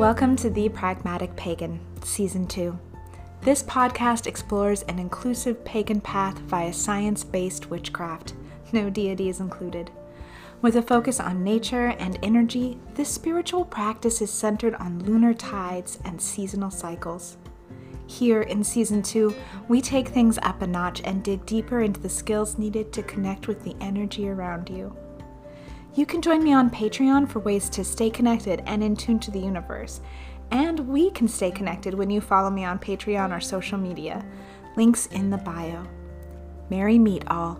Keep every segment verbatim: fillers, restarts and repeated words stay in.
Welcome to The Pragmatic Pagan, Season two. This podcast explores an inclusive pagan path via science-based witchcraft, no deities included. With a focus on nature and energy, this spiritual practice is centered on lunar tides and seasonal cycles. Here in Season two, we take things up a notch and dig deeper into the skills needed to connect with the energy around you. You can join me on Patreon for ways to stay connected and in tune to the universe. And we can stay connected when you follow me on Patreon or social media. Links in the bio. Merry meet all.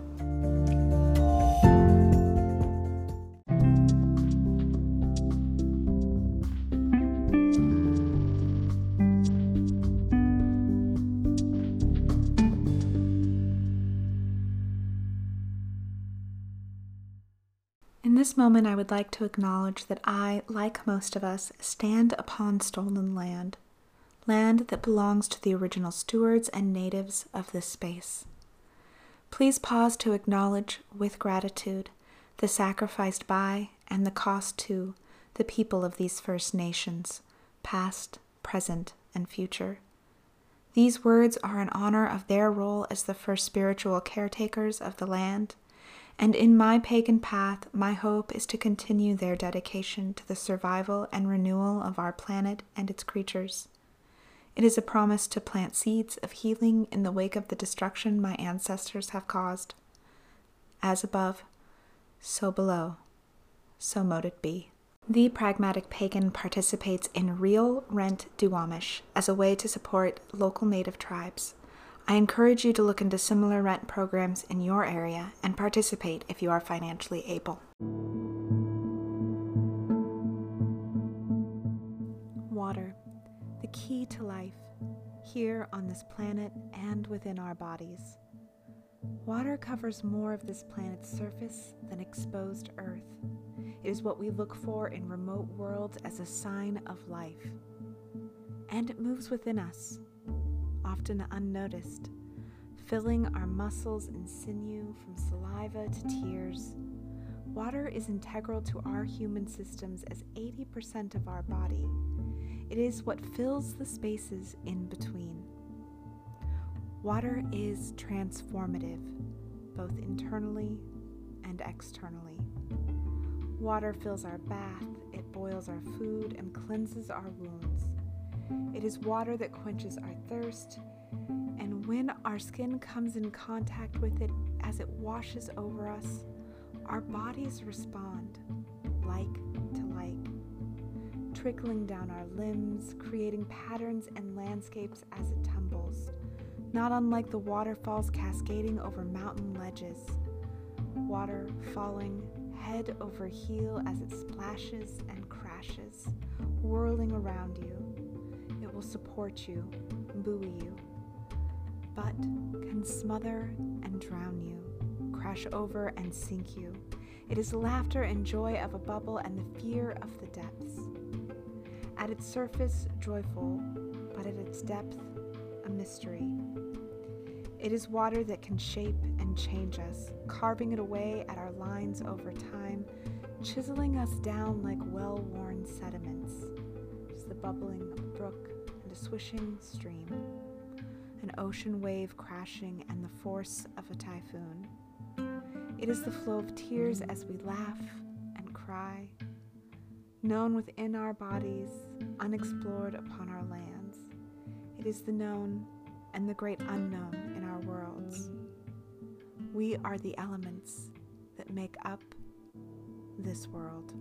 In this moment, I would like to acknowledge that I, like most of us, stand upon stolen land, land that belongs to the original stewards and natives of this space. Please pause to acknowledge, with gratitude, the sacrificed by and the cost to the people of these First Nations, past, present, and future. These words are in honor of their role as the first spiritual caretakers of the land. And in my pagan path, my hope is to continue their dedication to the survival and renewal of our planet and its creatures. It is a promise to plant seeds of healing in the wake of the destruction my ancestors have caused. As above, so below, so mote it be. The Pragmatic Pagan participates in Real Rent Duwamish as a way to support local native tribes. I encourage you to look into similar rent programs in your area and participate if you are financially able. Water, the key to life, here on this planet and within our bodies. Water covers more of this planet's surface than exposed Earth. It is what we look for in remote worlds as a sign of life. And it moves within us, often unnoticed, filling our muscles and sinew from saliva to tears. Water is integral to our human systems as eighty percent of our body. It is what fills the spaces in between. Water is transformative, both internally and externally. Water fills our bath, it boils our food, and cleanses our wounds. It is water that quenches our thirst, and when our skin comes in contact with it as it washes over us, our bodies respond, like to like, trickling down our limbs, creating patterns and landscapes as it tumbles, not unlike the waterfalls cascading over mountain ledges, water falling head over heel as it splashes and crashes, whirling around you. Support you, buoy you, but can smother and drown you, crash over and sink you. It is laughter and joy of a bubble and the fear of the depths. At its surface, joyful, but at its depth, a mystery. It is water that can shape and change us, carving it away at our lines over time, chiseling us down like well-worn sediments. It's the bubbling of a brook, a swishing stream, an ocean wave crashing, and the force of a typhoon. It is the flow of tears as we laugh and cry, known within our bodies, unexplored upon our lands. It is the known and the great unknown in our worlds. We are the elements that make up this world.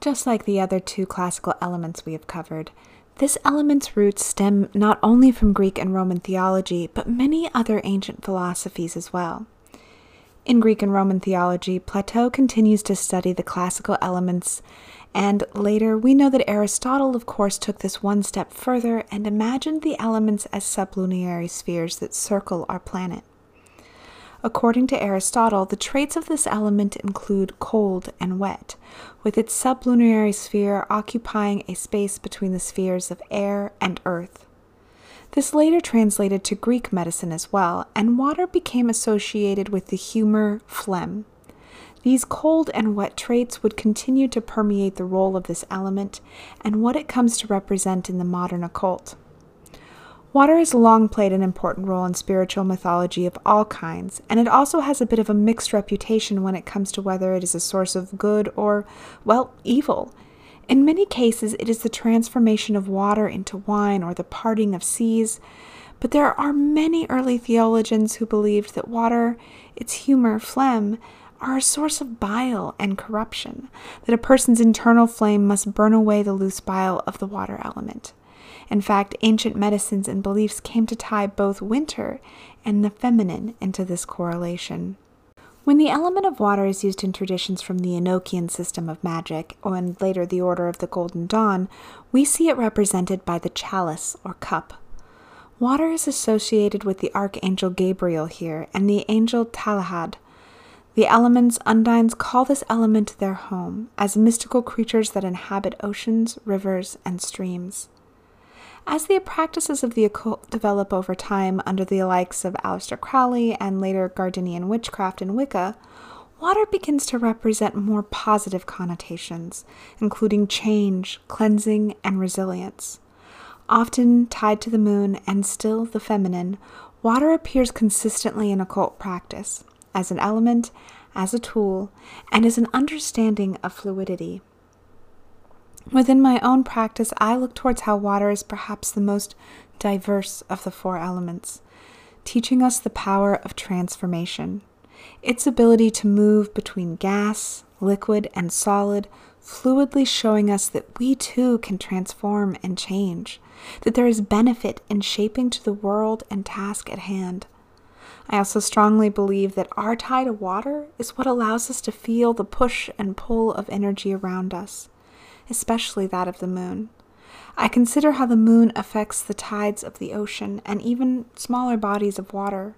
Just like the other two classical elements we have covered, this element's roots stem not only from Greek and Roman theology, but many other ancient philosophies as well. In Greek and Roman theology, Plato continues to study the classical elements, and later we know that Aristotle, of course, took this one step further and imagined the elements as sublunary spheres that circle our planet. According to Aristotle, the traits of this element include cold and wet, with its sublunary sphere occupying a space between the spheres of air and earth. This later translated to Greek medicine as well, and water became associated with the humor phlegm. These cold and wet traits would continue to permeate the role of this element and what it comes to represent in the modern occult. Water has long played an important role in spiritual mythology of all kinds, and it also has a bit of a mixed reputation when it comes to whether it is a source of good or, well, evil. In many cases, it is the transformation of water into wine or the parting of seas, but there are many early theologians who believed that water, its humor, phlegm, are a source of bile and corruption, that a person's internal flame must burn away the loose bile of the water element. In fact, ancient medicines and beliefs came to tie both winter and the feminine into this correlation. When the element of water is used in traditions from the Enochian system of magic, or and later the Order of the Golden Dawn, we see it represented by the chalice or cup. Water is associated with the Archangel Gabriel here and the angel Talahad. The elements undines call this element their home, as mystical creatures that inhabit oceans, rivers, and streams. As the practices of the occult develop over time under the likes of Aleister Crowley and later Gardnerian witchcraft and Wicca, water begins to represent more positive connotations, including change, cleansing, and resilience. Often tied to the moon and still the feminine, water appears consistently in occult practice, as an element, as a tool, and as an understanding of fluidity. Within my own practice, I look towards how water is perhaps the most diverse of the four elements, teaching us the power of transformation, its ability to move between gas, liquid, and solid, fluidly showing us that we too can transform and change, that there is benefit in shaping to the world and task at hand. I also strongly believe that our tie to water is what allows us to feel the push and pull of energy around us, especially that of the moon. I consider how the moon affects the tides of the ocean and even smaller bodies of water,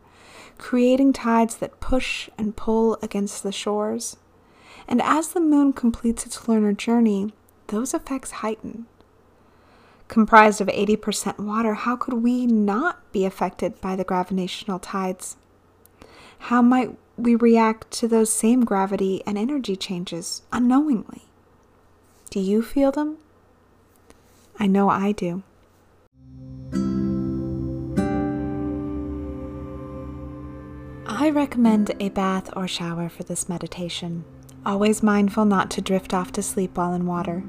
creating tides that push and pull against the shores. And as the moon completes its lunar journey, those effects heighten. Comprised of eighty percent water, how could we not be affected by the gravitational tides? How might we react to those same gravity and energy changes unknowingly? Do you feel them? I know I do. I recommend a bath or shower for this meditation, always mindful not to drift off to sleep while in water.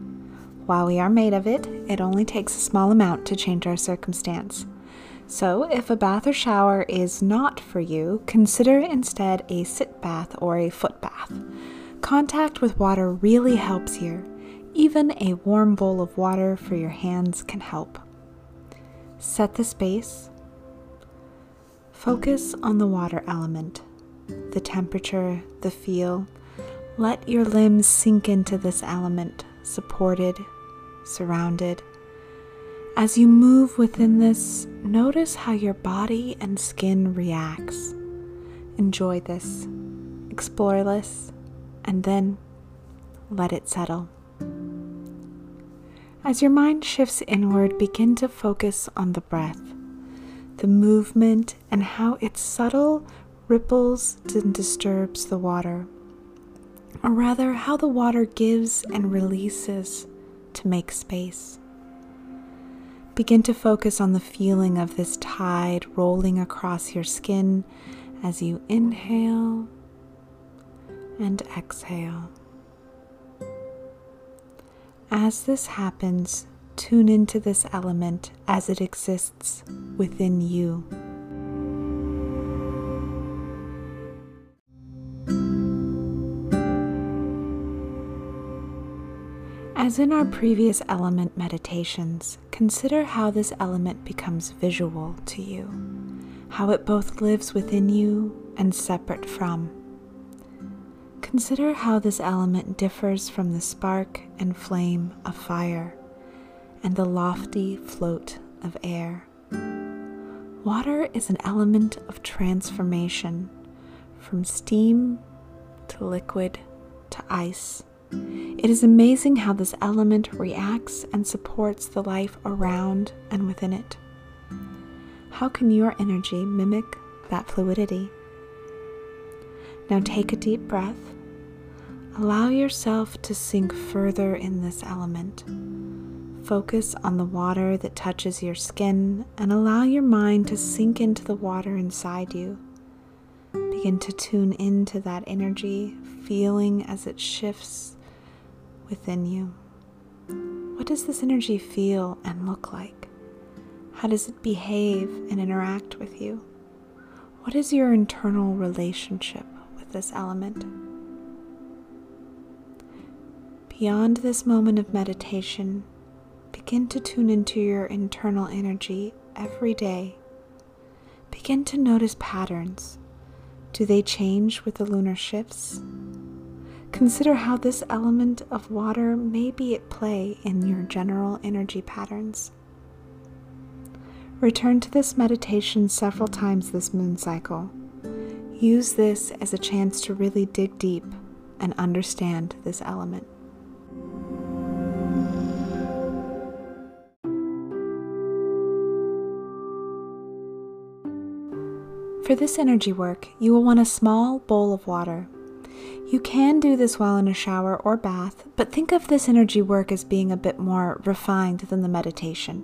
While we are made of it, it only takes a small amount to change our circumstance. So if a bath or shower is not for you, consider instead a sit bath or a foot bath. Contact with water really helps here. Even a warm bowl of water for your hands can help. Set the space. Focus on the water element, the temperature, the feel. Let your limbs sink into this element, supported, surrounded. As you move within this, notice how your body and skin reacts. Enjoy this, explore this, and then let it settle. As your mind shifts inward, begin to focus on the breath, the movement, and how its subtle ripples and disturbs the water, or rather, how the water gives and releases to make space. Begin to focus on the feeling of this tide rolling across your skin as you inhale and exhale. As this happens, tune into this element as it exists within you. As in our previous element meditations, consider how this element becomes visual to you, how it both lives within you and separate from. Consider how this element differs from the spark and flame of fire and the lofty float of air. Water is an element of transformation, from steam to liquid to ice. It is amazing how this element reacts and supports the life around and within it. how can your energy mimic that fluidity? Now take a deep breath. Allow yourself to sink further in this element. Focus on the water that touches your skin and allow your mind to sink into the water inside you. Begin to tune into that energy, feeling as it shifts within you. What does this energy feel and look like? How does it behave and interact with you? What is your internal relationship with this element? Beyond this moment of meditation, begin to tune into your internal energy every day. Begin to notice patterns. Do they change with the lunar shifts? Consider how this element of water may be at play in your general energy patterns. Return to this meditation several times this moon cycle. Use this as a chance to really dig deep and understand this element. For this energy work, you will want a small bowl of water. You can do this while in a shower or bath, but think of this energy work as being a bit more refined than the meditation,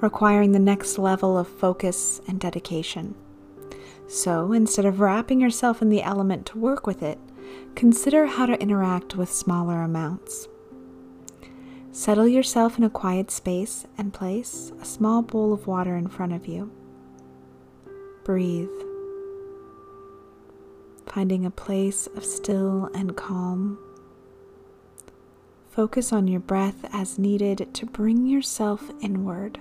requiring the next level of focus and dedication. So, instead of wrapping yourself in the element to work with it, consider how to interact with smaller amounts. Settle yourself in a quiet space and place a small bowl of water in front of you. Breathe. Finding a place of still and calm. Focus on your breath as needed to bring yourself inward.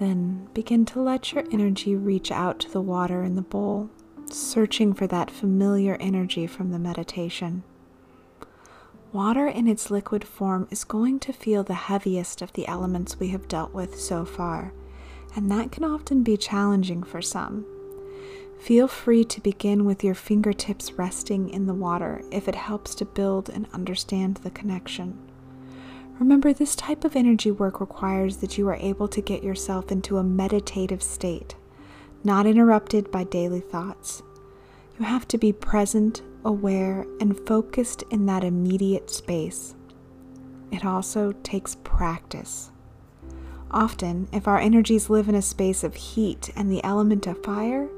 Then begin to let your energy reach out to the water in the bowl, searching for that familiar energy from the meditation. Water in its liquid form is going to feel the heaviest of the elements we have dealt with so far, and that can often be challenging for some. Feel free to begin with your fingertips resting in the water if it helps to build and understand the connection. Remember, this type of energy work requires that you are able to get yourself into a meditative state, not interrupted by daily thoughts. You have to be present, aware, and focused in that immediate space. It also takes practice. Often, if our energies live in a space of heat and the element of fire,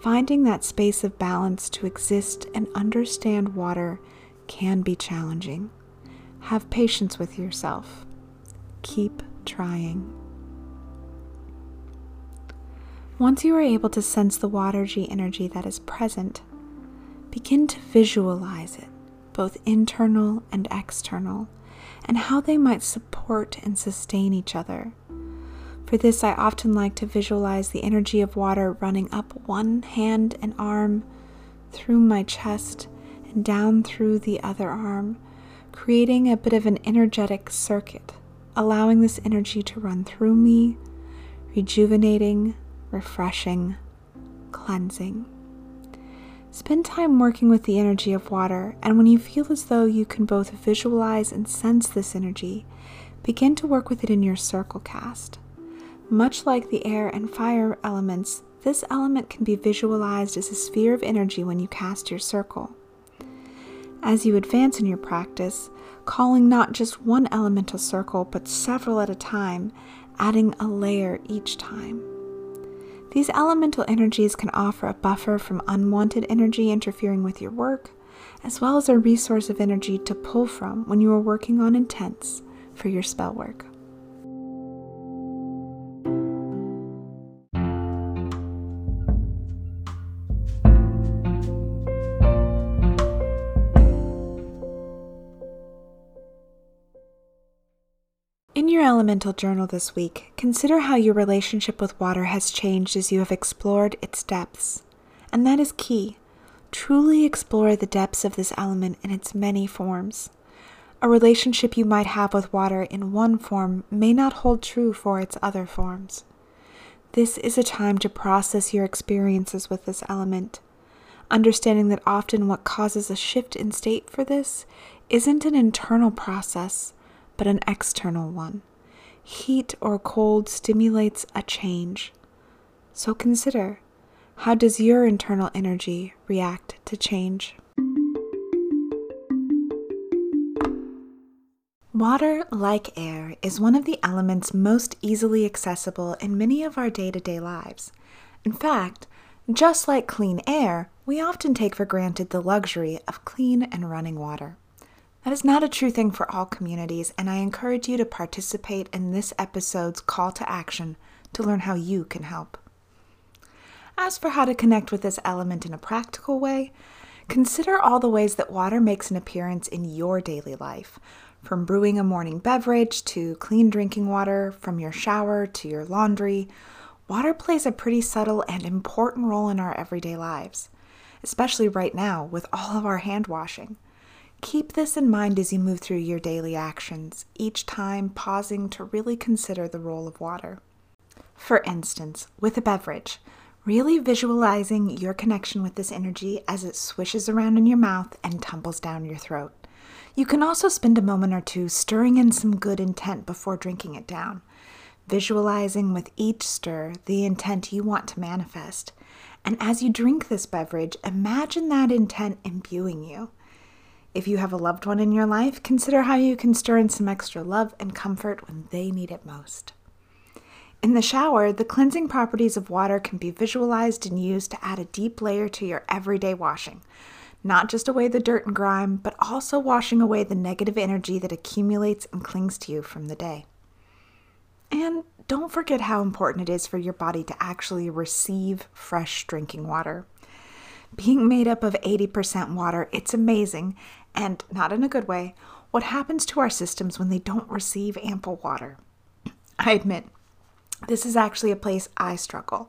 finding that space of balance to exist and understand water can be challenging. Have patience with yourself. Keep trying. Once you are able to sense the water-G energy that is present, begin to visualize it, both internal and external, and how they might support and sustain each other. For this, I often like to visualize the energy of water running up one hand and arm, through my chest, and down through the other arm, creating a bit of an energetic circuit, allowing this energy to run through me, rejuvenating, refreshing, cleansing. Spend time working with the energy of water, and when you feel as though you can both visualize and sense this energy, begin to work with it in your circle cast. Much like the air and fire elements, this element can be visualized as a sphere of energy when you cast your circle. As you advance in your practice, calling not just one elemental circle, but several at a time, adding a layer each time. These elemental energies can offer a buffer from unwanted energy interfering with your work, as well as a resource of energy to pull from when you are working on intents for your spell work. Elemental journal this week, consider how your relationship with water has changed as you have explored its depths. And that is key. Truly explore the depths of this element in its many forms. A relationship you might have with water in one form may not hold true for its other forms. This is a time to process your experiences with this element, understanding that often what causes a shift in state for this isn't an internal process, but an external one. heat or cold stimulates a change. So consider, how does your internal energy react to change? Water, like air, is one of the elements most easily accessible in many of our day-to-day lives. In fact, just like clean air, we often take for granted the luxury of clean and running water. That is not a true thing for all communities, and I encourage you to participate in this episode's call to action to learn how you can help. As for how to connect with this element in a practical way, consider all the ways that water makes an appearance in your daily life, from brewing a morning beverage to clean drinking water, from your shower to your laundry. Water plays a pretty subtle and important role in our everyday lives, especially right now with all of our hand washing. Keep this in mind as you move through your daily actions, each time pausing to really consider the role of water. For instance, with a beverage, really visualizing your connection with this energy as it swishes around in your mouth and tumbles down your throat. You can also spend a moment or two stirring in some good intent before drinking it down, visualizing with each stir the intent you want to manifest. And as you drink this beverage, imagine that intent imbuing you. If you have a loved one in your life, consider how you can stir in some extra love and comfort when they need it most. In the shower, the cleansing properties of water can be visualized and used to add a deep layer to your everyday washing, not just away the dirt and grime, but also washing away the negative energy that accumulates and clings to you from the day. And don't forget how important it is for your body to actually receive fresh drinking water. Being made up of eighty percent water, it's amazing, and not in a good way, what happens to our systems when they don't receive ample water. I admit, this is actually a place I struggle.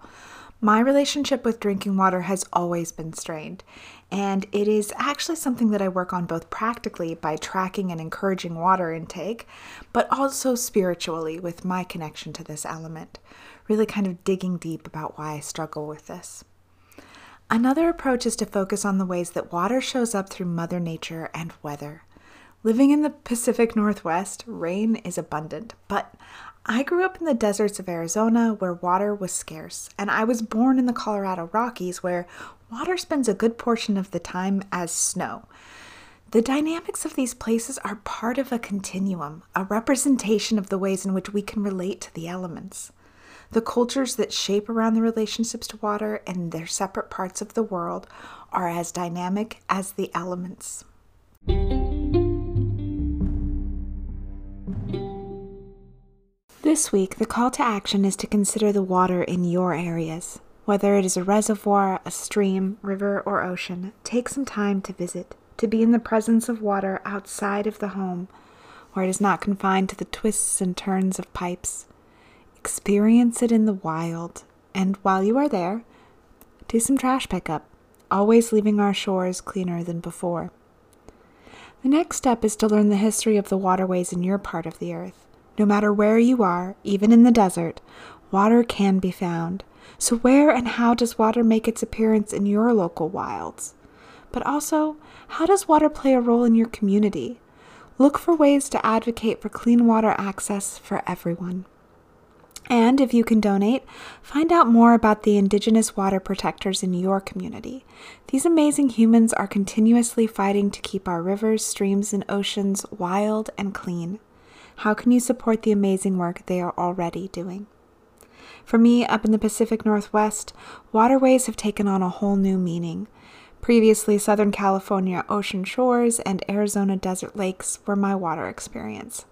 My relationship with drinking water has always been strained, and it is actually something that I work on both practically by tracking and encouraging water intake, but also spiritually with my connection to this element, really kind of digging deep about why I struggle with this. Another approach is to focus on the ways that water shows up through Mother Nature and weather. Living in the Pacific Northwest, rain is abundant, but I grew up in the deserts of Arizona where water was scarce, and I was born in the Colorado Rockies where water spends a good portion of the time as snow. The dynamics of these places are part of a continuum, a representation of the ways in which we can relate to the elements. The cultures that shape around the relationships to water and their separate parts of the world are as dynamic as the elements. This week, the call to action is to consider the water in your areas. Whether it is a reservoir, a stream, river, or ocean, take some time to visit, to be in the presence of water outside of the home, where it is not confined to the twists and turns of pipes. Experience it in the wild, and while you are there, do some trash pickup, always leaving our shores cleaner than before. The next step is to learn the history of the waterways in your part of the earth. No matter where you are, even in the desert, water can be found. So where and how does water make its appearance in your local wilds? But also, how does water play a role in your community? Look for ways to advocate for clean water access for everyone. And if you can donate, find out more about the Indigenous water protectors in your community. These amazing humans are continuously fighting to keep our rivers, streams, and oceans wild and clean. How can you support the amazing work they are already doing? For me, up in the Pacific Northwest, waterways have taken on a whole new meaning. Previously, Southern California ocean shores and Arizona desert lakes were my water experience.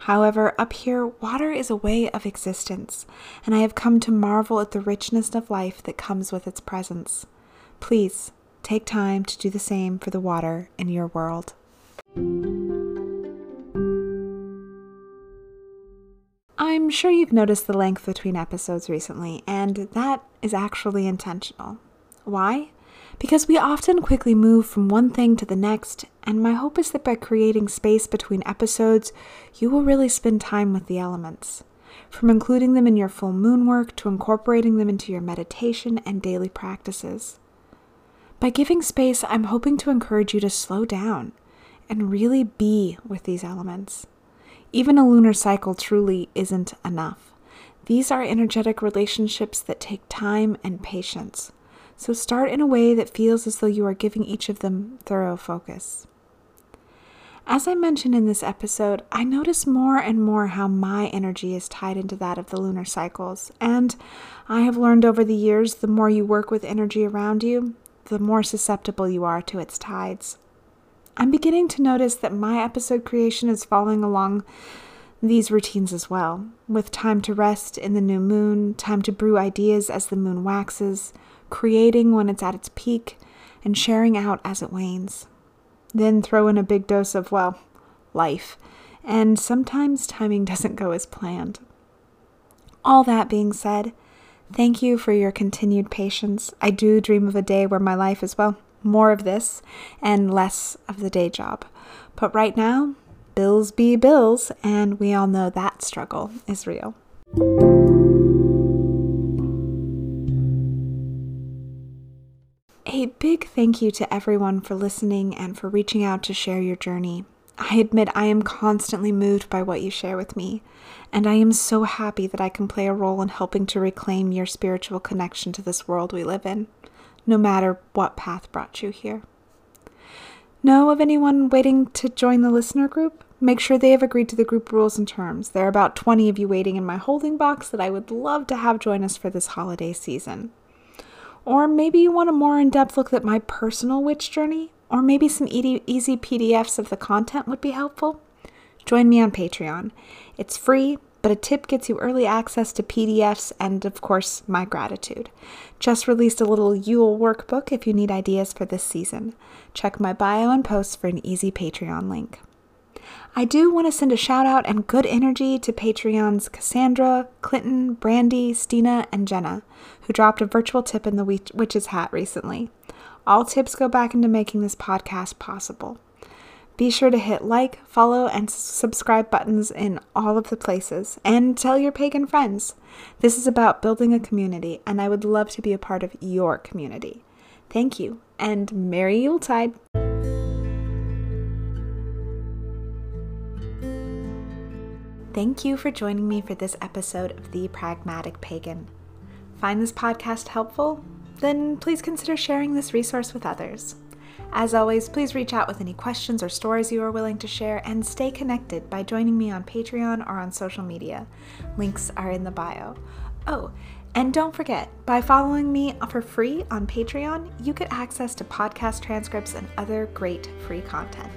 However, up here, water is a way of existence, and I have come to marvel at the richness of life that comes with its presence. Please, take time to do the same for the water in your world. I'm sure you've noticed the length between episodes recently, and that is actually intentional. Why? Because we often quickly move from one thing to the next, and my hope is that by creating space between episodes, you will really spend time with the elements. From including them in your full moon work to incorporating them into your meditation and daily practices. By giving space, I'm hoping to encourage you to slow down and really be with these elements. Even a lunar cycle truly isn't enough. These are energetic relationships that take time and patience. So start in a way that feels as though you are giving each of them thorough focus. As I mentioned in this episode, I notice more and more how my energy is tied into that of the lunar cycles, and I have learned over the years, the more you work with energy around you, the more susceptible you are to its tides. I'm beginning to notice that my episode creation is following along these routines as well, with time to rest in the new moon, time to brew ideas as the moon waxes, creating when it's at its peak, and sharing out as it wanes. Then throw in a big dose of, well, life, and sometimes timing doesn't go as planned. All that being said, thank you for your continued patience. I do dream of a day where my life is, well, more of this and less of the day job. But right now, bills be bills, and we all know that struggle is real. A big thank you to everyone for listening and for reaching out to share your journey. I admit I am constantly moved by what you share with me, and I am so happy that I can play a role in helping to reclaim your spiritual connection to this world we live in, no matter what path brought you here. Know of anyone waiting to join the listener group? Make sure they have agreed to the group rules and terms. There are about twenty of you waiting in my holding box that I would love to have join us for this holiday season. Or maybe you want a more in-depth look at my personal witch journey, or maybe some easy P D Fs of the content would be helpful. Join me on Patreon. It's free, but a tip gets you early access to P D Fs and, of course, my gratitude. Just released a little Yule workbook if you need ideas for this season. Check my bio and posts for an easy Patreon link. I do want to send a shout out and good energy to Patreons Cassandra, Clinton, Brandy, Stina, and Jenna, who dropped a virtual tip in the witch's hat recently. All tips go back into making this podcast possible. Be sure to hit like, follow, and subscribe buttons in all of the places, and tell your pagan friends. This is about building a community, and I would love to be a part of your community. Thank you, and Merry Yuletide! Thank you for joining me for this episode of The Pragmatic Pagan. Find this podcast helpful? Then please consider sharing this resource with others. As always, please reach out with any questions or stories you are willing to share, and stay connected by joining me on Patreon or on social media. Links are in the bio. Oh, and don't forget, by following me for free on Patreon, you get access to podcast transcripts and other great free content.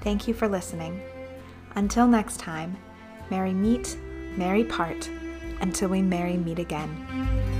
Thank you for listening. Until next time, merry meet, merry part, until we merry meet again.